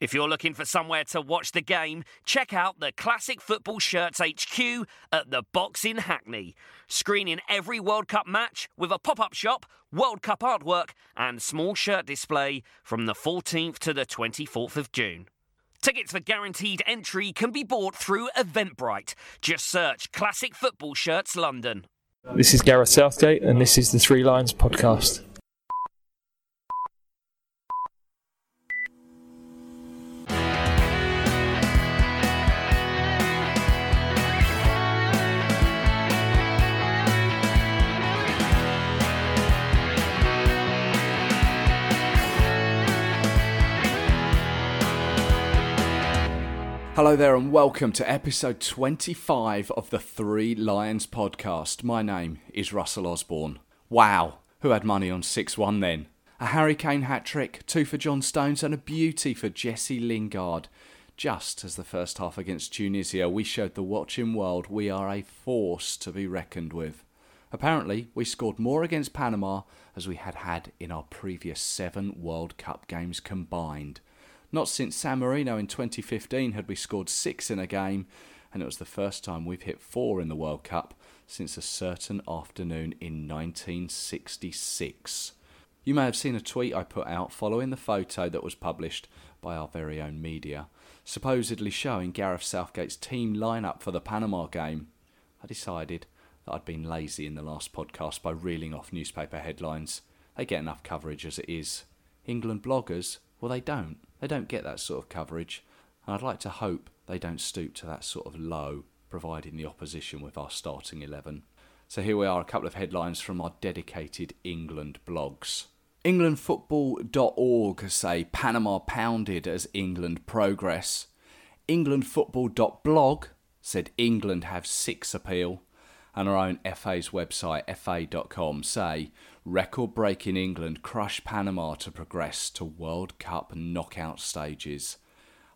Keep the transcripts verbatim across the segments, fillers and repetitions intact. If you're looking for somewhere to watch the game, check out the Classic Football Shirts H Q at the Box in Hackney. Screening every World Cup match with a pop-up shop, World Cup artwork and small shirt display from the fourteenth to the twenty-fourth of June. Tickets for guaranteed entry can be bought through Eventbrite. Just search Classic Football Shirts London. This is Gareth Southgate and this is the Three Lions Podcast. Hello there and welcome to episode twenty-five of the Three Lions podcast. My name is Russell Osborne. Wow, who had money on six one then? A Harry Kane hat-trick, two for John Stones and a beauty for Jesse Lingard. Just as the first half against Tunisia, we showed the watching world we are a force to be reckoned with. Apparently, we scored more against Panama as we had had in our previous seven World Cup games combined. Not since San Marino in twenty fifteen had we scored six in a game, and it was the first time we've hit four in the World Cup since a certain afternoon in nineteen sixty-six. You may have seen a tweet I put out following the photo that was published by our very own media, supposedly showing Gareth Southgate's team lineup for the Panama game. I decided that I'd been lazy in the last podcast by reeling off newspaper headlines. They get enough coverage as it is. England bloggers, well, they don't. They don't get that sort of coverage, and I'd like to hope they don't stoop to that sort of low, providing the opposition with our starting eleven. So here we are, a couple of headlines from our dedicated England blogs. England football dot org say Panama pounded as England progress. England football dot blog said England have six appeal. And our own F A's website, f a dot com, say record-breaking England crush Panama to progress to World Cup knockout stages.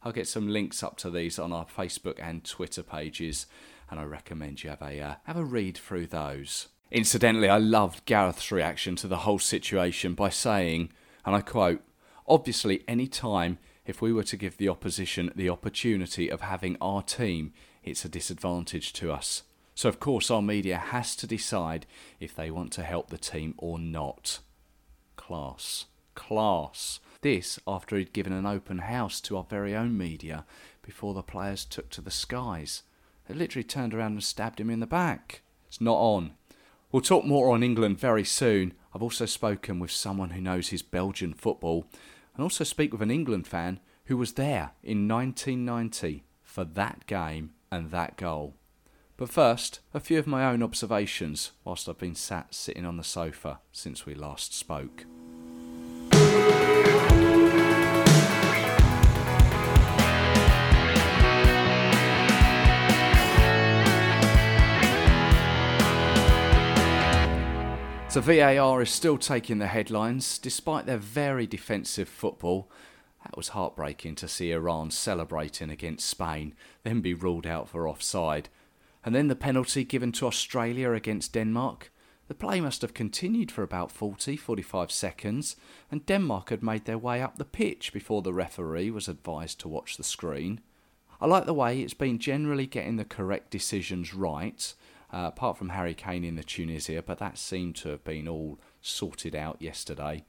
I'll get some links up to these on our Facebook and Twitter pages, and I recommend you have a uh, have a read through those. Incidentally, I loved Gareth's reaction to the whole situation by saying, and I quote, "Obviously, any time if we were to give the opposition the opportunity of having our team, it's a disadvantage to us. So of course our media has to decide if they want to help the team or not." Class. Class. This after he'd given an open house to our very own media before the players took to the skies. They literally turned around and stabbed him in the back. It's not on. We'll talk more on England very soon. I've also spoken with someone who knows his Belgian football and also speak with an England fan who was there in nineteen ninety for that game and that goal. But first, a few of my own observations whilst I've been sat sitting on the sofa since we last spoke. So V A R is still taking the headlines despite their very defensive football. That was heartbreaking to see Iran celebrating against Spain, then be ruled out for offside. And then the penalty given to Australia against Denmark. The play must have continued for about forty to forty-five seconds, and Denmark had made their way up the pitch before the referee was advised to watch the screen. I like the way it's been generally getting the correct decisions right, uh, apart from Harry Kane in the Tunisia, but that seemed to have been all sorted out yesterday.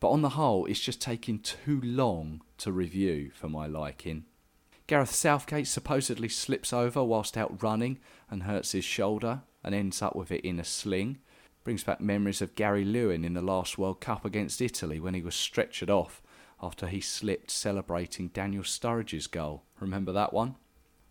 But on the whole, it's just taking too long to review for my liking. Gareth Southgate supposedly slips over whilst out running and hurts his shoulder and ends up with it in a sling. Brings back memories of Gary Lewin in the last World Cup against Italy when he was stretchered off after he slipped celebrating Daniel Sturridge's goal. Remember that one?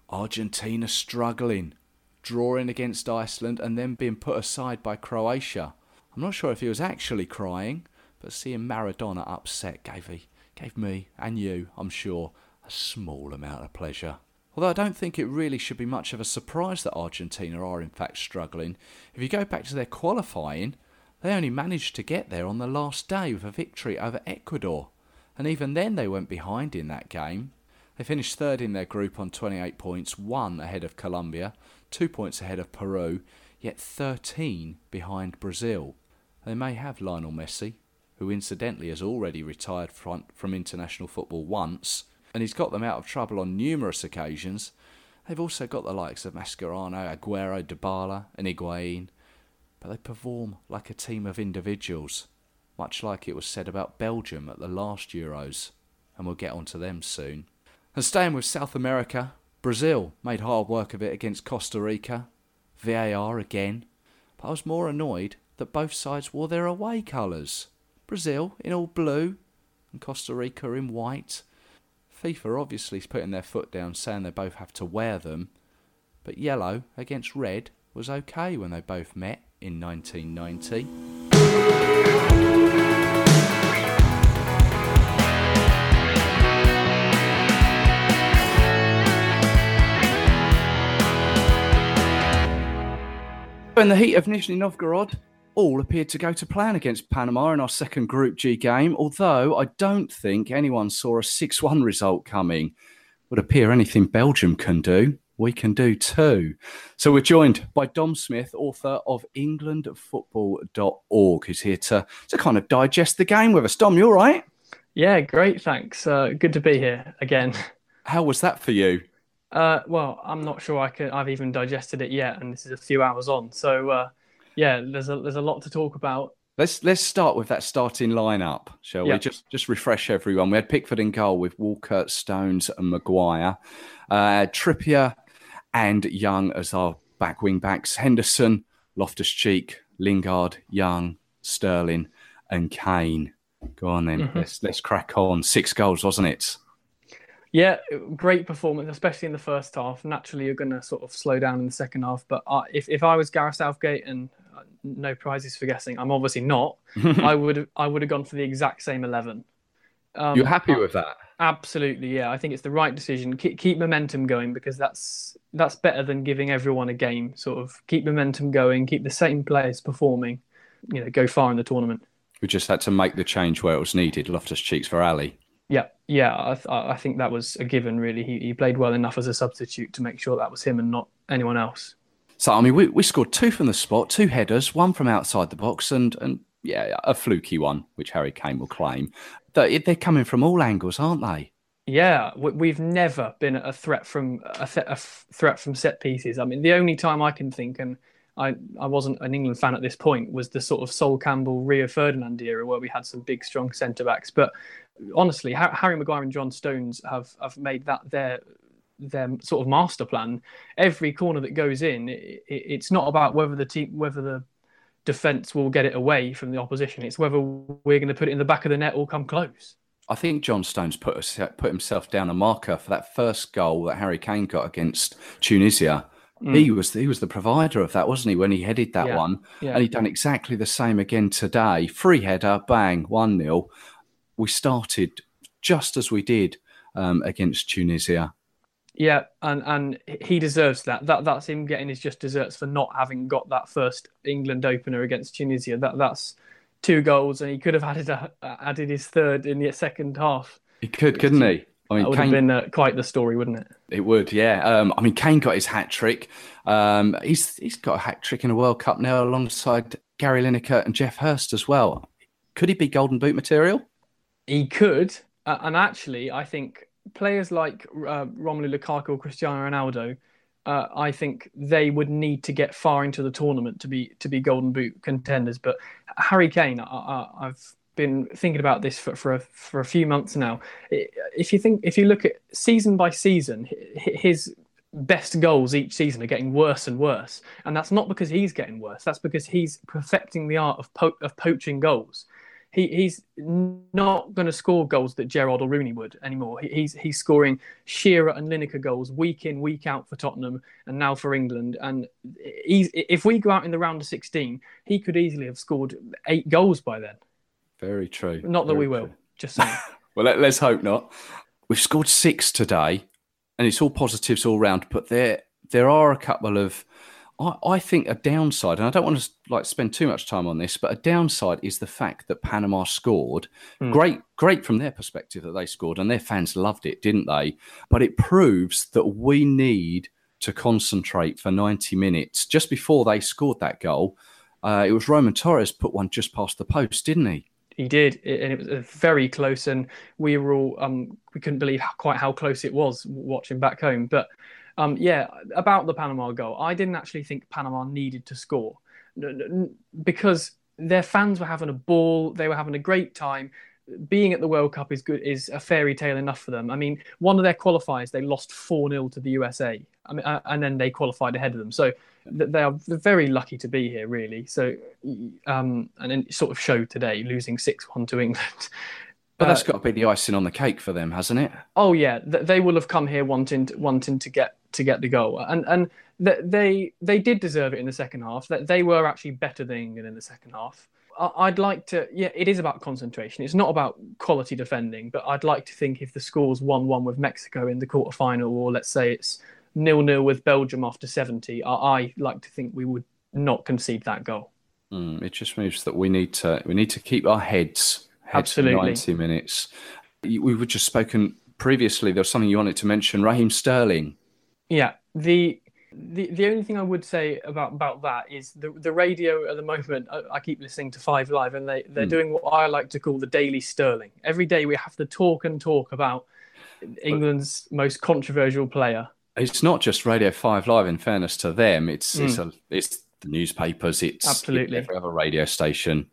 Argentina struggling, drawing against Iceland and then being put aside by Croatia. I'm not sure if he was actually crying, but seeing Maradona upset gave, he, gave me and you, I'm sure, a small amount of pleasure. Although I don't think it really should be much of a surprise that Argentina are in fact struggling. If you go back to their qualifying, they only managed to get there on the last day with a victory over Ecuador. And even then they went behind in that game. They finished third in their group on twenty-eight points, one ahead of Colombia, two points ahead of Peru, yet thirteen behind Brazil. They may have Lionel Messi, who incidentally has already retired from international football once, and he's got them out of trouble on numerous occasions. They've also got the likes of Mascherano, Aguero, Dybala and Higuain, but they perform like a team of individuals, much like it was said about Belgium at the last Euros, and we'll get onto them soon. And staying with South America, Brazil made hard work of it against Costa Rica, V A R again, but I was more annoyed that both sides wore their away colours. Brazil in all blue and Costa Rica in white. FIFA obviously is putting their foot down saying they both have to wear them, but yellow against red was okay when they both met in nineteen ninety. In the heat of Nizhny Novgorod, all appeared to go to plan against Panama in our second Group G game, although I don't think anyone saw a six one result coming. Would appear anything Belgium can do, we can do too. So we're joined by Dom Smith, author of England football dot org, who's here to, to kind of digest the game with us. Dom, you all right? Yeah, great, thanks. Uh, good to be here again. How was that for you? Uh, well, I'm not sure I could, I've even digested it yet, and this is a few hours on. So, uh, yeah, there's a there's a lot to talk about. Let's let's start with that starting lineup, shall yep. we? Just just refresh everyone. We had Pickford in goal with Walker, Stones, and Maguire, uh, Trippier, and Young as our back wing backs. Henderson, Loftus-Cheek, Lingard, Young, Sterling, and Kane. Go on then, mm-hmm. let's let's crack on. Six goals, wasn't it? Yeah, great performance, especially in the first half. Naturally, you're going to sort of slow down in the second half. But I, if, if I was Gareth Southgate, and no prizes for guessing, I'm obviously not, I would I would have gone for the exact same eleven. Um, you're happy with that? Absolutely, yeah. I think it's the right decision. Keep, keep momentum going, because that's that's better than giving everyone a game. Sort of keep momentum going, keep the same players performing, you know, go far in the tournament. We just had to make the change where it was needed. Loftus-Cheek for Ali. Yeah, yeah, I, th- I think that was a given, really. He he played well enough as a substitute to make sure that was him and not anyone else. So, I mean, we, we scored two from the spot, two headers, one from outside the box, and, and yeah, a fluky one, which Harry Kane will claim. They're, they're coming from all angles, aren't they? Yeah, we've never been a threat from a, th- a threat from set pieces. I mean, the only time I can think, and I, I wasn't an England fan at this point, was the sort of Sol Campbell, Rio Ferdinand era where we had some big, strong centre-backs. But honestly, Harry Maguire and John Stones have, have made that their their sort of master plan. Every corner that goes in, it, it's not about whether the team, whether the defence will get it away from the opposition. It's whether we're going to put it in the back of the net or come close. I think John Stones put us, put himself down a marker for that first goal that Harry Kane got against Tunisia. Mm. He was he was the provider of that, wasn't he, when he headed that yeah. one? Yeah. And he done exactly the same again today. Free header, bang, one nil. We started just as we did um, against Tunisia. Yeah, and, and he deserves that. That that's him getting his just desserts for not having got that first England opener against Tunisia. That that's two goals, and he could have added a, added his third in the second half. He could, couldn't he? I mean, that would Kane, have been uh, quite the story, wouldn't it? It would, yeah. Um, I mean, Kane got his hat trick. Um, he's he's got a hat trick in a World Cup now, alongside Gary Lineker and Geoff Hurst as well. Could he be Golden Boot material? He could, uh, and actually, I think players like uh, Romelu Lukaku or Cristiano Ronaldo, uh, I think they would need to get far into the tournament to be to be Golden Boot contenders. But Harry Kane, I, I, I've been thinking about this for for a, for a few months now. If you think, if you look at season by season, his best goals each season are getting worse and worse, and that's not because he's getting worse. That's because he's perfecting the art of po- of poaching goals. He he's not going to score goals that Gerrard or Rooney would anymore. He, he's he's scoring Shearer and Lineker goals week in, week out for Tottenham and now for England. And he's, if we go out in the round of sixteen, he could easily have scored eight goals by then. Very true. Not that Very we will, true. Just saying. Well, let, let's hope not. We've scored six today, and it's all positives all round, but there there are a couple of... I think a downside, and I don't want to like spend too much time on this, but a downside is the fact that Panama scored. Mm. Great, great from their perspective that they scored, and their fans loved it, didn't they? But it proves that we need to concentrate for ninety minutes. Just before they scored that goal, uh, it was Roman Torres put one just past the post, didn't he? he did, and it was very close, and we were all um we couldn't believe how, quite how close it was watching back home. But um yeah, about the Panama goal, I didn't actually think Panama needed to score because their fans were having a ball, they were having a great time. Being at the World Cup is good, is a fairy tale enough for them. I mean, one of their qualifiers, they lost four nil to the U S A, I mean, and then they qualified ahead of them. So they are very lucky to be here, really. So, um, and then it sort of showed today, losing six one to England. But that's got to be the icing on the cake for them, hasn't it? Oh yeah, they will have come here wanting to, wanting to get to get the goal, and and they they did deserve it in the second half. That they were actually better than England in the second half. I'd like to, yeah, it is about concentration. It's not about quality defending, but I'd like to think if the score's one one with Mexico in the quarterfinal, or let's say it's nil nil with Belgium after seventy, I like to think we would not concede that goal. Mm, it just means that we need to we need to keep our heads, heads absolutely for ninety minutes. We were just spoken previously. There was something you wanted to mention, Raheem Sterling. Yeah, the. The the only thing I would say about, about that is the the radio at the moment, I, I keep listening to Five Live, and they, they're mm. doing what I like to call the Daily Sterling. Every day we have to talk and talk about England's but, most controversial player. It's not just Radio Five Live, in fairness to them. It's mm. it's, a, it's the newspapers, it's absolutely every other radio station.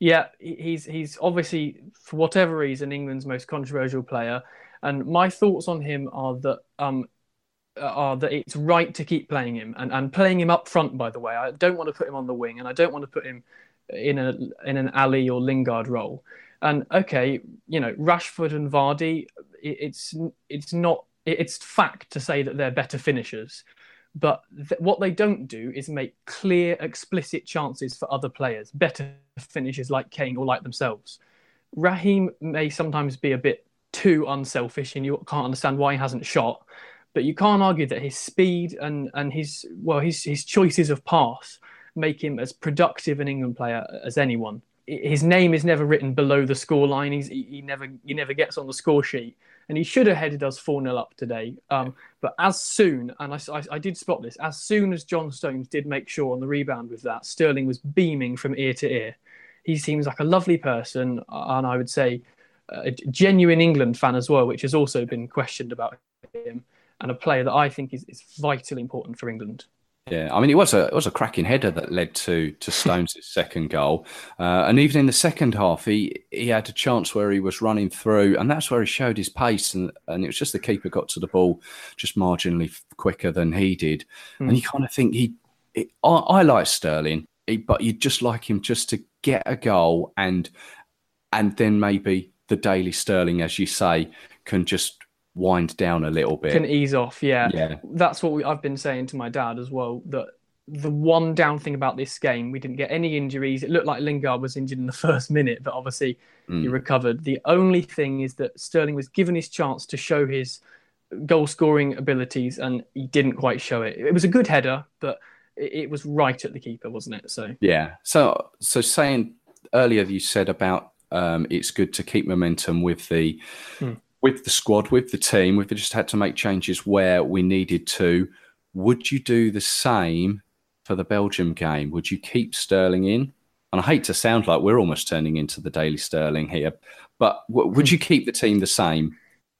Yeah, he's he's obviously, for whatever reason, England's most controversial player. And my thoughts on him are that... Um, are that it's right to keep playing him and, and playing him up front, by the way. I don't want to put him on the wing, and I don't want to put him in a in an Ali or Lingard role. And okay, you know, Rashford and Vardy, it's it's not it's fact to say that they're better finishers, but th- what they don't do is make clear, explicit chances for other players, better finishers like Kane or like themselves. Raheem may sometimes be a bit too unselfish, and you can't understand why he hasn't shot. But you can't argue that his speed and, and his well his his choices of pass make him as productive an England player as anyone. His name is never written below the scoreline. He's he never he never gets on the score sheet, and he should have headed us four nil up today. Um, but as soon and I, I I did spot this as soon as John Stones did make sure on the rebound with that, Sterling was beaming from ear to ear. He seems like a lovely person, and I would say a genuine England fan as well, which has also been questioned about him. And a player that I think is, is vitally important for England. Yeah, I mean, it was a it was a cracking header that led to to Stones' second goal. Uh, and even in the second half, he he had a chance where he was running through, and that's where he showed his pace. And, and it was just the keeper got to the ball just marginally quicker than he did. Mm. And you kind of think, he, it, I, I like Sterling, he, but you'd just like him just to get a goal, and and then maybe the Daily Sterling, as you say, can just... wind down a little bit, can ease off. Yeah, yeah. That's what we, I've been saying to my dad as well. That the one down thing about this game, we didn't get any injuries. It looked like Lingard was injured in the first minute, but obviously mm. he recovered. The only thing is that Sterling was given his chance to show his goal-scoring abilities, and he didn't quite show it. It was a good header, but it was right at the keeper, wasn't it? So yeah. So so saying earlier, you said about um, it's good to keep momentum with the. Mm. With the squad, with the team, we've just had to make changes where we needed to. Would you do the same for the Belgium game? Would you keep Sterling in? And I hate to sound like we're almost turning into the Daily Sterling here, but w- would you keep the team the same?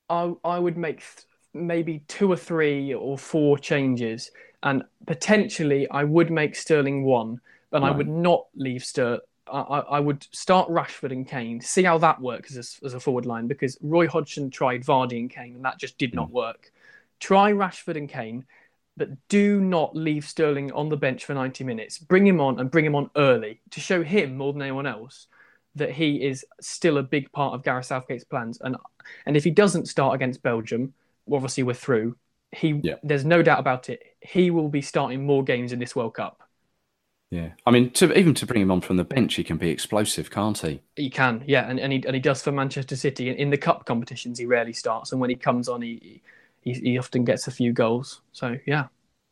I, I would make th- maybe two or three or four changes, and potentially I would make Sterling one, and right. I would not leave Sterling. I, I would start Rashford and Kane, see how that works as a, as a forward line, because Roy Hodgson tried Vardy and Kane, and that just did not work. Try Rashford and Kane, but do not leave Sterling on the bench for ninety minutes. Bring him on, and bring him on early to show him more than anyone else that he is still a big part of Gareth Southgate's plans. And and if he doesn't start against Belgium, obviously we're through. He yeah. There's no doubt about it. He will be starting more games in this World Cup. Yeah, I mean, to, even to bring him on from the bench, he can be explosive, can't he? He can, yeah, and, and he and he does for Manchester City. In, in the cup competitions, he rarely starts, and when he comes on, he he, he often gets a few goals. So yeah.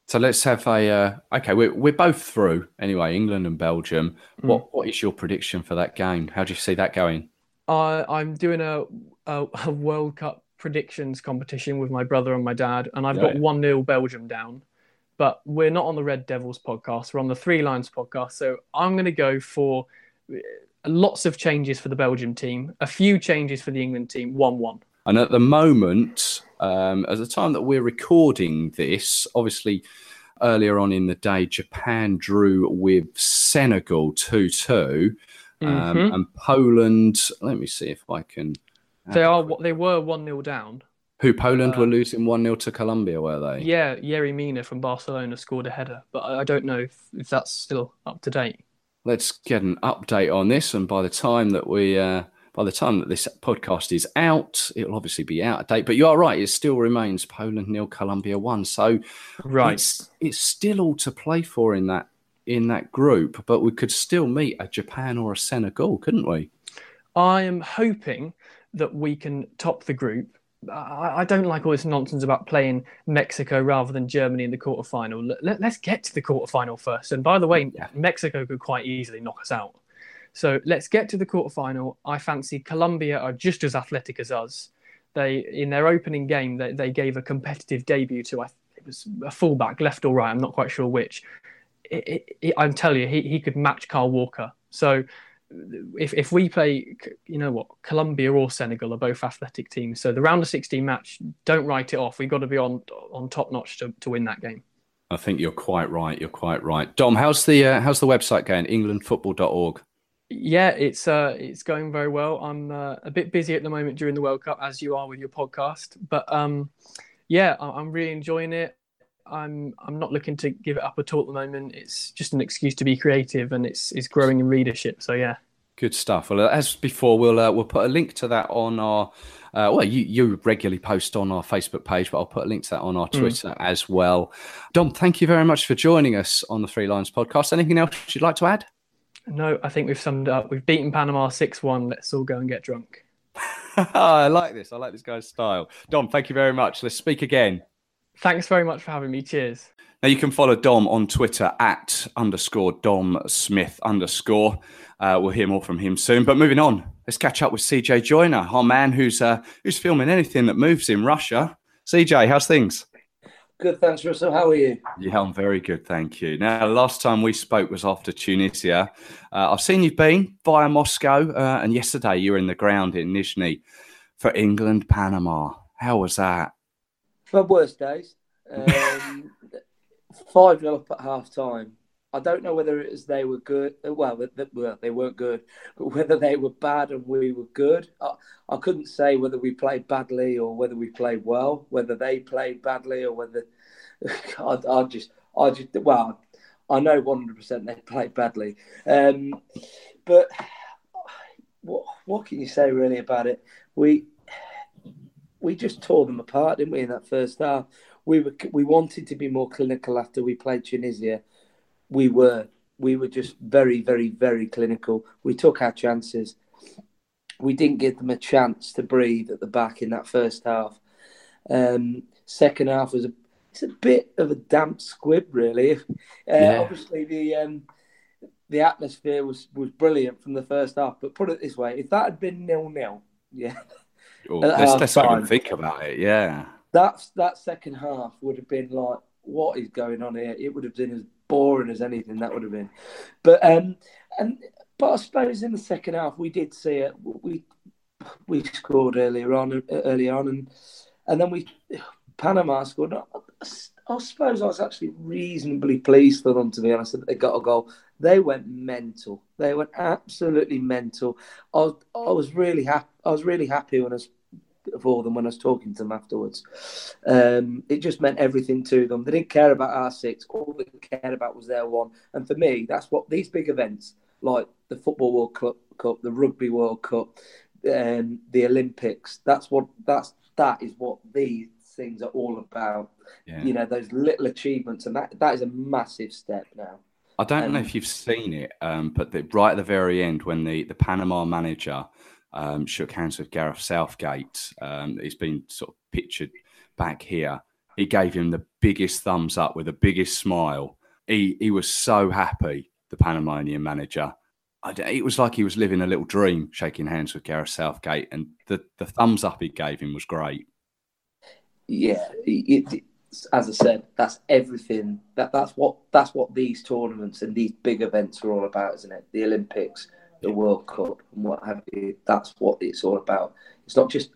So let's have a uh, okay. We're we're both through anyway. England and Belgium. Mm. What what is your prediction for that game? How do you see that going? Uh, I'm doing a, a a World Cup predictions competition with my brother and my dad, and I've got one nil Belgium down. But we're not on the Red Devils podcast. We're on the Three Lions podcast. So I'm going to go for lots of changes for the Belgium team, a few changes for the England team, one one. And at the moment, um, at the time that we're recording this, obviously earlier on in the day, Japan drew with Senegal two two. Um, mm-hmm. And Poland, let me see if I can... They are. They were one nil down. Who, Poland um, were losing one nil to Colombia, were they? Yeah, Yerry Mina from Barcelona scored a header, but I don't know if, if that's still up to date. Let's get an update on this, and by the time that we, uh, by the time that this podcast is out, it'll obviously be out of date. But you are right; it still remains Poland nil, Colombia one. So, right, it's, it's still all to play for in that in that group. But we could still meet a Japan or a Senegal, couldn't we? I am hoping that we can top the group. I, I don't like all this nonsense about playing Mexico rather than Germany in the quarterfinal. Let, let, let's get to the quarterfinal first. And by the way, yeah. Mexico could quite easily knock us out. So let's get to the quarterfinal. I fancy Colombia are just as athletic as us. They, in their opening game, they, they gave a competitive debut to, I think it was a fullback, left or right, I'm not quite sure which. It, it, it, I'm telling you, he, he could match Kyle Walker. So... If if we play, you know what, Colombia or Senegal are both athletic teams. So the round of sixteen match, don't write it off. We've got to be on on top notch to, to win that game. I think you're quite right. You're quite right. Dom, how's the uh, how's the website going? England football dot org. Yeah, it's uh it's going very well. I'm uh, a bit busy at the moment during the World Cup, as you are with your podcast. But um, yeah, I'm really enjoying it. I'm I'm not looking to give it up at all at the moment. It's just an excuse to be creative, and it's it's growing in readership. So yeah, good stuff. Well, as before, we'll uh, we'll put a link to that on our. Uh, well, you you regularly post on our Facebook page, but I'll put a link to that on our Twitter mm. as well. Dom, thank you very much for joining us on the Three Lions podcast. Anything else you'd like to add? No, I think we've summed up. We've beaten Panama six one. Let's all go and get drunk. I like this. I like this guy's style. Dom, thank you very much. Let's speak again. Thanks very much for having me. Cheers. Now, you can follow Dom on Twitter at underscore Dom Smith underscore. Uh, we'll hear more from him soon. But moving on, let's catch up with C J Joyner, our man who's uh, who's filming anything that moves in Russia. C J, how's things? Good, thanks, Russell. How are you? Yeah, I'm very good, thank you. Now, the last time we spoke was after Tunisia. Uh, I've seen you've been via Moscow, uh, and yesterday you were in the ground in Nizhny for England, Panama. How was that? My worst days. Um, five nil up at half-time. I don't know whether it was they were good. Well, they weren't good. But whether they were bad and we were good. I, I couldn't say whether we played badly or whether we played well, whether they played badly or whether... I, I just... I just. Well, I know one hundred percent they played badly. Um, but what, what can you say really about it? We... We just tore them apart, didn't we, in that first half? We were we wanted to be more clinical after we played Tunisia. We were. We were just very, very, very clinical. We took our chances. We didn't give them a chance to breathe at the back in that first half. Um, second half was a, it's a bit of a damp squib, really. Uh, yeah. Obviously, the um, the atmosphere was, was brilliant from the first half. But put it this way, if that had been nil-nil, yeah... Oh, let's let's not even think about it, yeah. That's, that second half would have been like, what is going on here? It would have been as boring as anything, that would have been. But um, and but I suppose in the second half, we did see it. We we scored earlier on, early on and, and then we Panama scored. I, I suppose I was actually reasonably pleased for them, to be honest, that they got a goal. They went mental. They went absolutely mental. I was, I was really happy. I was really happy when I was, for them when I was talking to them afterwards. Um, it just meant everything to them. They didn't care about our six. All they cared about was their one. And for me, that's what these big events like the Football World Cup, Cup the Rugby World Cup, um, the Olympics. That's what that's that is what these things are all about. Yeah. You know, those little achievements, and that that is a massive step now. I don't um, know if you've seen it, um, but the, right at the very end, when the, the Panama manager um, shook hands with Gareth Southgate, um, he's been sort of pictured back here. He gave him the biggest thumbs up with the biggest smile. He he was so happy, the Panamanian manager. I, it was like he was living a little dream, shaking hands with Gareth Southgate, and the, the thumbs up he gave him was great. Yeah, it, it, as I said, that's everything. That that's what that's what these tournaments and these big events are all about, isn't it? The Olympics, the World Cup and what have you. That's what it's all about. It's not just,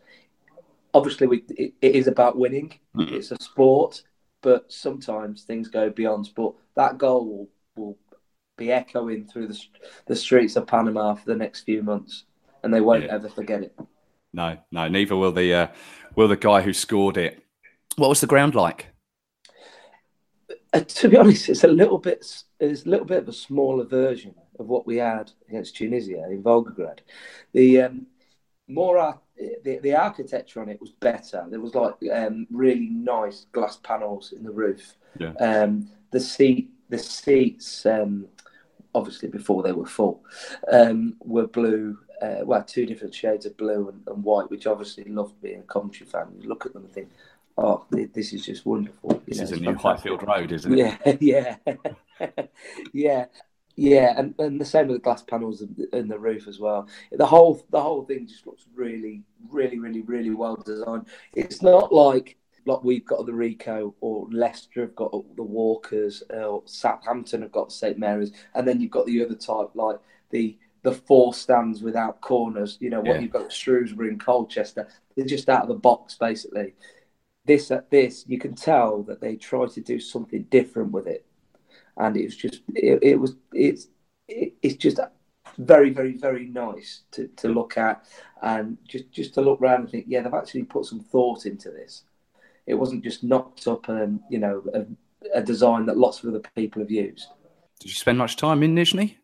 obviously, we, it, it is about winning. Mm. It's a sport, but sometimes things go beyond sport. That goal will, will be echoing through the, the streets of Panama for the next few months, and they won't yeah. ever forget it. No, no, neither will the uh, will the guy who scored it. What was the ground like? Uh, to be honest, it's a little bit it's a little bit of a smaller version of what we had against Tunisia in Volgograd. The um, more our, the, the architecture on it was better. There was like um, really nice glass panels in the roof. Yeah. Um, the seat the seats um, obviously before they were full um, were blue. Uh, well, two different shades of blue and, and white, which obviously loved being a Coventry fan. You look at them and think, "Oh, this is just wonderful." This is a new Highfield Road, isn't it? Yeah, yeah, yeah, yeah. And, and the same with the glass panels and, and the roof as well. The whole the whole thing just looks really, really, really, really well designed. It's not like like we've got the Rico, or Leicester have got the Walkers, or Southampton have got Saint Mary's, and then you've got the other type like the. the four stands without corners, you know, what yeah. you've got Shrewsbury and Colchester, they're just out of the box, basically. This, at this, you can tell that they tried to do something different with it. And it was just, it, it was, it's, it, it's just very, very, very nice to, to look at, and just, just to look around and think, yeah, they've actually put some thought into this. It wasn't just knocked up, um, you know, a, a design that lots of other people have used. Did you spend much time in Nizhny?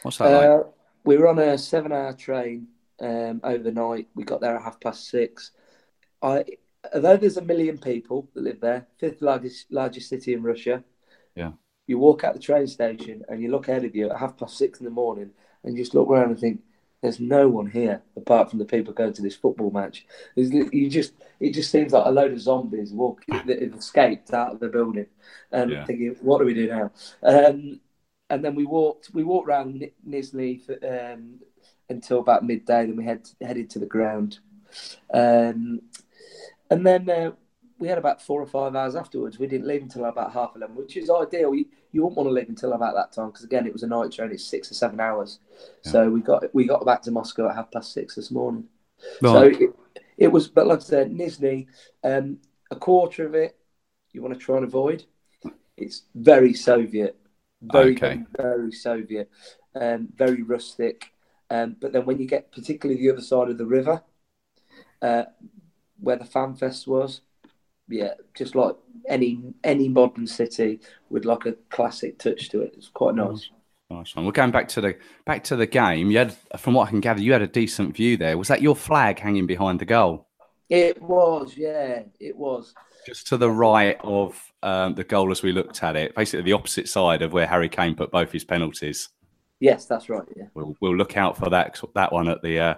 What's that uh, like? We were on a seven-hour train um, overnight. We got there at half past six. I, although there's a million people that live there, fifth largest largest city in Russia. Yeah. You walk out the train station and you look ahead of you at half past six in the morning, and you just look around and think, "There's no one here apart from the people going to this football match." There's, you just it just seems like a load of zombies walking that have escaped out of the building, and yeah. thinking, "What do we do now?" Um, And then we walked we walked around Nizhny for, um, until about midday. Then we head, headed to the ground. Um, and then uh, we had about four or five hours afterwards. We didn't leave until about half eleven, which is ideal. You, you wouldn't want to leave until about that time because, again, it was a night train. It's six or seven hours. Yeah. So we got we got back to Moscow at half past six this morning. Right. So it, it was, but like I said, Nizhny, um, a quarter of it you want to try and avoid. It's very Soviet. Very, okay. very Soviet, um, very rustic. Um, but then when you get particularly the other side of the river, uh, where the fan fest was, yeah, just like any any modern city with like a classic touch to it. It's quite nice. Nice one. We're going back to the back to the game. You had, from what I can gather, you had a decent view there. Was that your flag hanging behind the goal? It was, yeah, it was. Just to the right of um, the goal as we looked at it, basically the opposite side of where Harry Kane put both his penalties. Yes, that's right. Yeah, we'll, we'll look out for that that one at the uh,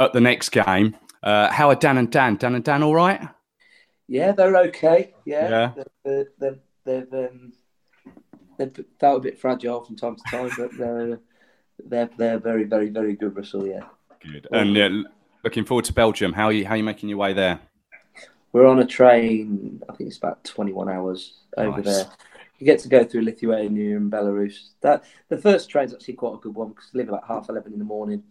at the next game. Uh, how are Dan and Dan? Dan and Dan, all right? Yeah, they're okay. Yeah, yeah. They've, they've, they've, um, they've felt a bit fragile from time to time, but they're they're they're very very very good, Russell. Yeah, good. And yeah, looking forward to Belgium. How are you? How are you making your way there? We're on a train, I think it's about twenty-one hours over nice. There. You get to go through Lithuania and Belarus. That The first train's actually quite a good one because we leave about half eleven in the morning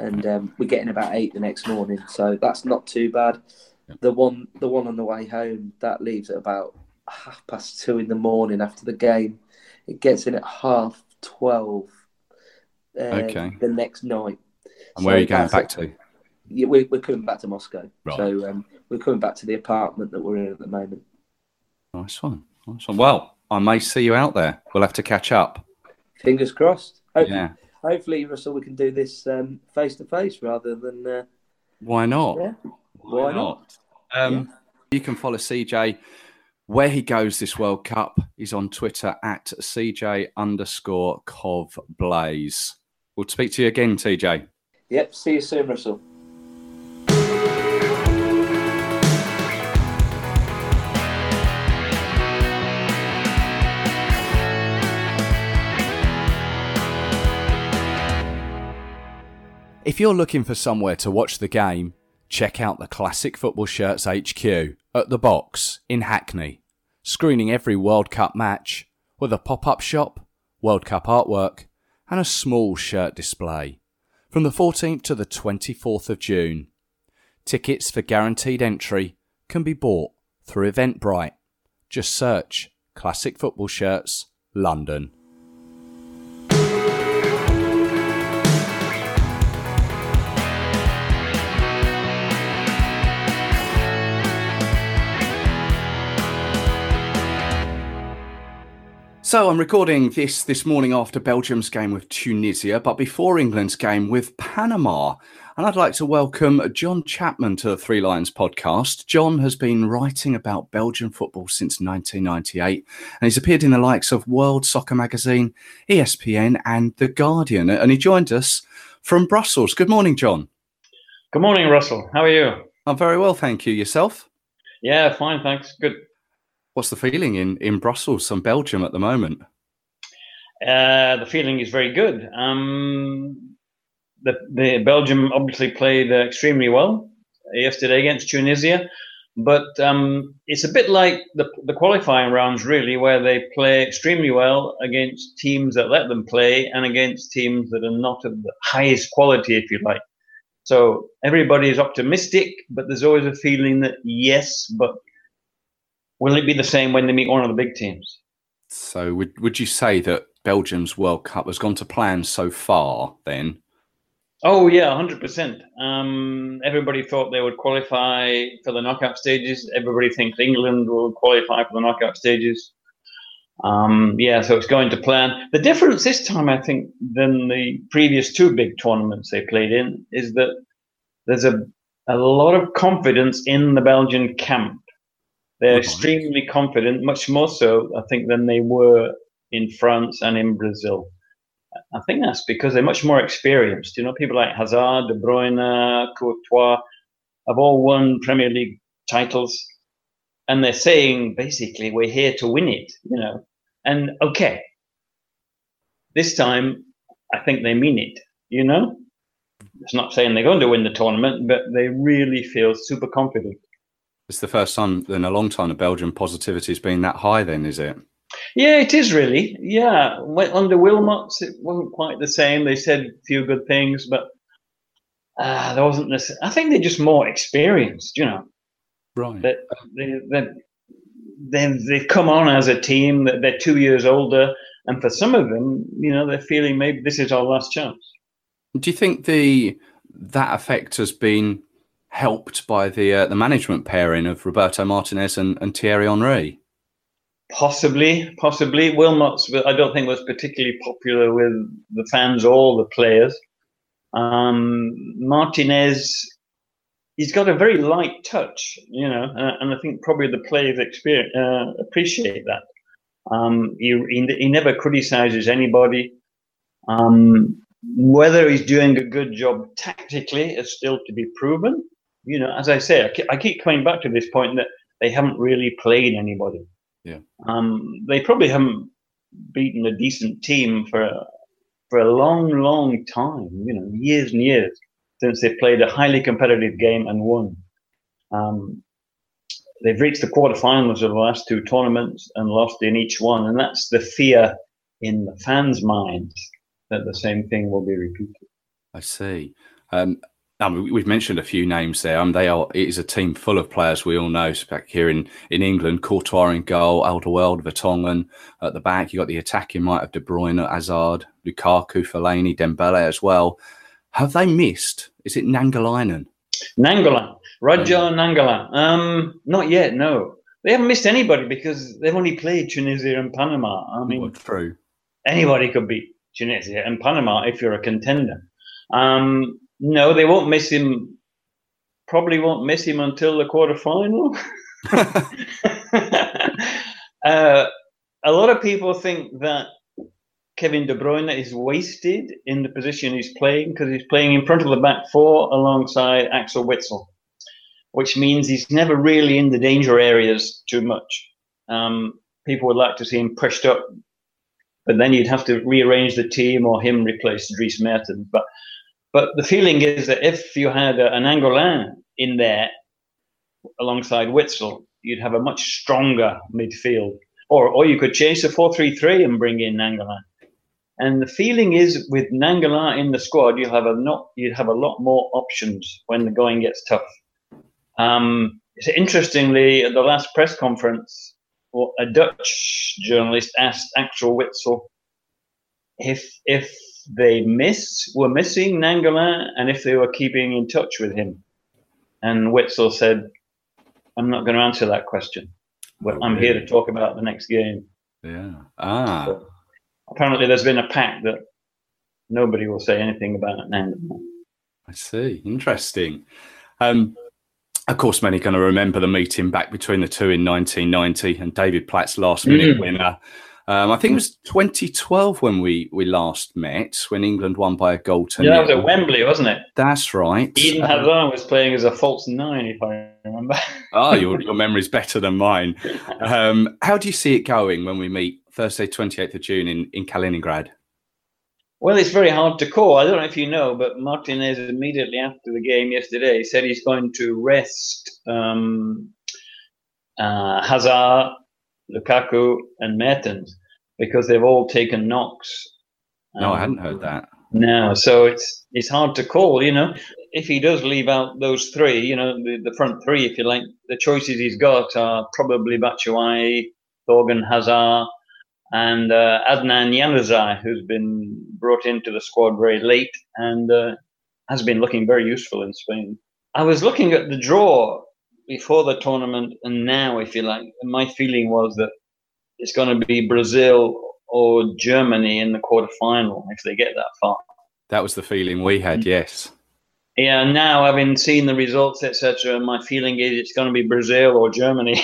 and um, we get in about eight the next morning. So that's not too bad. Yep. The one the one on the way home, that leaves at about half past two in the morning after the game. It gets in at half twelve uh, okay. the next night. And where so are you going back to? Yeah, we, we're coming back to Moscow. Right. So um, we're coming back to the apartment that we're in at the moment. Nice one. Nice one. Well, I may see you out there. We'll have to catch up. Fingers crossed. Hopefully, yeah. hopefully Russell, we can do this um, face-to-face rather than... Uh, Why not? Yeah. Why, Why not? not? Um, yeah. You can follow C J where he goes this World Cup. He's on Twitter at C J underscore Covblaze. We'll speak to you again, T J. Yep. See you soon, Russell. If you're looking for somewhere to watch the game, check out the Classic Football Shirts H Q at The Box in Hackney, screening every World Cup match with a pop-up shop, World Cup artwork and a small shirt display. from the fourteenth to the twenty-fourth of June. Tickets for guaranteed entry can be bought through Eventbrite. Just search Classic Football Shirts, London. So I'm recording this this morning after Belgium's game with Tunisia, but before England's game with Panama. And I'd like to welcome John Chapman to the Three Lions podcast. John has been writing about Belgian football since nineteen ninety-eight, and he's appeared in the likes of World Soccer Magazine, E S P N and The Guardian. And he joined us from Brussels. Good morning, John. Good morning, Russell. How are you? I'm very well, thank you. Yourself? Yeah, fine, thanks. Good. What's the feeling in, in Brussels and Belgium at the moment? Uh, the feeling is very good. Um, the, the Belgium obviously played uh, extremely well yesterday against Tunisia, but um, it's a bit like the, the qualifying rounds, really, where they play extremely well against teams that let them play and against teams that are not of the highest quality, if you like. So everybody is optimistic, but there's always a feeling that, yes, but will it be the same when they meet one of the big teams? So would would you say that Belgium's World Cup has gone to plan so far then? Oh, yeah, one hundred percent. Um, everybody thought they would qualify for the knockout stages. Everybody thinks England will qualify for the knockout stages. Um, yeah, so it's going to plan. The difference this time, I think, than the previous two big tournaments they played in is that there's a, a lot of confidence in the Belgian camp. They're extremely confident, much more so, I think, than they were in France and in Brazil. I think that's because they're much more experienced. You know, people like Hazard, De Bruyne, Courtois have all won Premier League titles. And they're saying, basically, we're here to win it, you know. And, okay, this time, I think they mean it, you know. It's not saying they're going to win the tournament, but they really feel super confident. It's the first time in a long time that Belgian positivity has been that high then, is it? Yeah, it is really. Yeah. Under Wilmots, it wasn't quite the same. They said a few good things, but uh, there wasn't this. I think they're just more experienced, you know. Right. They, they, they, they, they've come on as a team, that they're two years older. And for some of them, you know, they're feeling maybe this is our last chance. Do you think the that effect has been helped by the uh, the management pairing of Roberto Martinez and, and Thierry Henry? Possibly, possibly. Wilmot's, I don't think, was particularly popular with the fans or the players. Um, Martinez, he's got a very light touch, you know, and, and I think probably the players experience, uh, appreciate that. Um, he, he, he never criticises anybody. Um, whether he's doing a good job tactically is still to be proven. You know, as I say, I keep, I keep coming back to this point that they haven't really played anybody. Yeah. Um, they probably haven't beaten a decent team for for a long, long time. You know, years and years since they played a highly competitive game and won. Um, they've reached the quarterfinals of the last two tournaments and lost in each one, and that's the fear in the fans' minds that the same thing will be repeated. I see. Um, I mean, we've mentioned a few names there. Um, they are. It is a team full of players we all know back here in, in England. Courtois in goal, Alderweireld, Vertonghen at the back. You've got the attacking might of De Bruyne, Hazard, Lukaku, Fellaini, Dembele as well. Have they missed? Is it Nangolainen? Nangolan. Roger oh. Nangolan. Um, not yet, no. They haven't missed anybody because they've only played Tunisia and Panama. I mean, well, true. Anybody could beat Tunisia and Panama if you're a contender. Um, no, they won't miss him. Probably won't miss him until the quarterfinal. uh, a lot of people think that Kevin De Bruyne is wasted in the position he's playing because he's playing in front of the back four alongside Axel Witsel, which means he's never really in the danger areas too much. Um, people would like to see him pushed up, but then you'd have to rearrange the team or him replace Dries Mertens. But but the feeling is that if you had a, an Angolan in there alongside Witsel, you'd have a much stronger midfield. Or or you could chase a four three three and bring in Angolan. And the feeling is, with Nangala in the squad, you have a not you have a lot more options when the going gets tough. Um, so interestingly, at the last press conference, well, a Dutch journalist asked Axel Witsel if if they miss were missing Nangala and if they were keeping in touch with him, and Witsel said, "I'm not going to answer that question. But okay. I'm here to talk about the next game." Yeah. Ah. So, apparently, there's been a pact that nobody will say anything about it now. I see. Interesting. Um, of course, many going to remember the meeting back between the two in nineteen ninety and David Platt's last-minute mm. winner. Um, I think it was twenty twelve when we, we last met, when England won by a goal to nil. Yeah, that was at Wembley, wasn't it? That's right. Eden Hazard um, was playing as a false nine, if I remember. Oh, your, your memory's better than mine. Um, how do you see it going when we meet Thursday, twenty-eighth of June in, in Kaliningrad? Well, it's very hard to call. I don't know if you know, but Martinez immediately after the game yesterday said he's going to rest um, uh, Hazard, Lukaku and Mertens, because they've all taken knocks. Um, no, I hadn't heard that. No, so it's it's hard to call, you know. If he does leave out those three, you know, the, the front three, if you like, the choices he's got are probably Batshuayi, Thorgan Hazard, and uh, Adnan Januzaj, who's been brought into the squad very late and uh, has been looking very useful in Spain. I was looking at the draw before the tournament and now, if you like, my feeling was that it's going to be Brazil or Germany in the quarterfinal if they get that far. That was the feeling we had, yes. Yeah, now having seen the results, et cetera, my feeling is it's going to be Brazil or Germany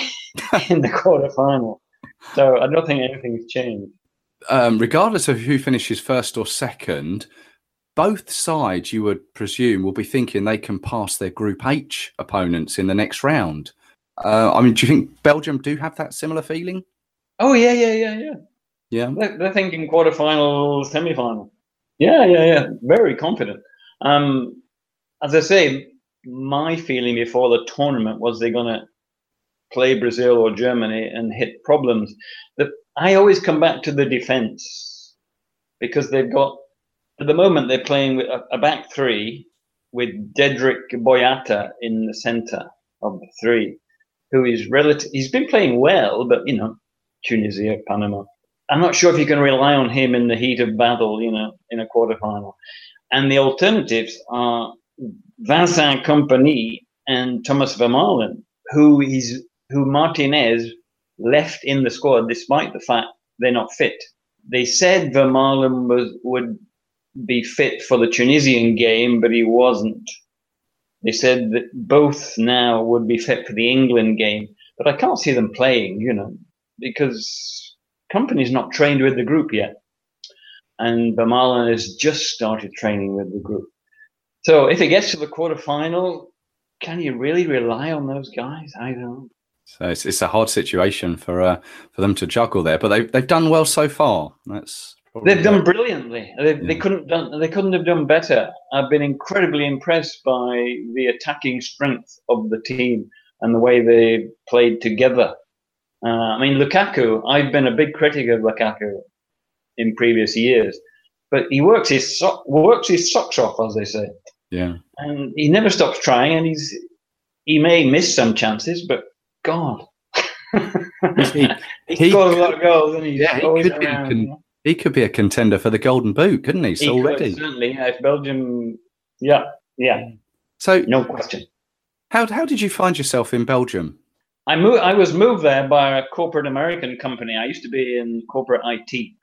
in the quarterfinal. So I don't think anything's changed. Um, regardless of who finishes first or second, both sides, you would presume, will be thinking they can pass their Group H opponents in the next round. Uh, I mean, do you think Belgium do have that similar feeling? Oh, yeah, yeah, yeah, yeah. Yeah. They're, they're thinking quarterfinal, semi-final. Yeah, yeah, yeah. Very confident. Um, as I say, my feeling before the tournament was they're going to play Brazil or Germany and hit problems. The, I always come back to the defence because they've got... At the moment, they're playing with a back three with Dedrick Boyata in the centre of the three, who is relative. He's been playing well, but, you know, Tunisia, Panama. I'm not sure if you can rely on him in the heat of battle, you know, in a quarterfinal. And the alternatives are Vincent Kompany and Thomas Vermaelen, who is who Martinez left in the squad despite the fact they're not fit. They said Vermaelen was would. be fit for the Tunisian game, but he wasn't. They said that both now would be fit for the England game, but I can't see them playing, you know, because Kompany's not trained with the group yet. And Vermaelen has just started training with the group. So if it gets to the quarterfinal, can you really rely on those guys? I don't know. So it's, it's a hard situation for uh, for them to juggle there, but they've, they've done well so far. That's They've done brilliantly. They, yeah. they couldn't done, They couldn't have done better. I've been incredibly impressed by the attacking strength of the team and the way they played together. Uh, I mean, Lukaku, I've been a big critic of Lukaku in previous years, but he works his, so- works his socks off, as they say. Yeah. And he never stops trying, and he's he may miss some chances, but God. he, he, he scores could, a lot of goals, and he's yeah, always he could, around. He can, you know? He could be a contender for the Golden Boot, couldn't he? He already. Could, certainly, yeah. If Belgium, yeah, yeah. So, no question. How how did you find yourself in Belgium? I moved. I was moved there by a corporate American company. I used to be in corporate I T,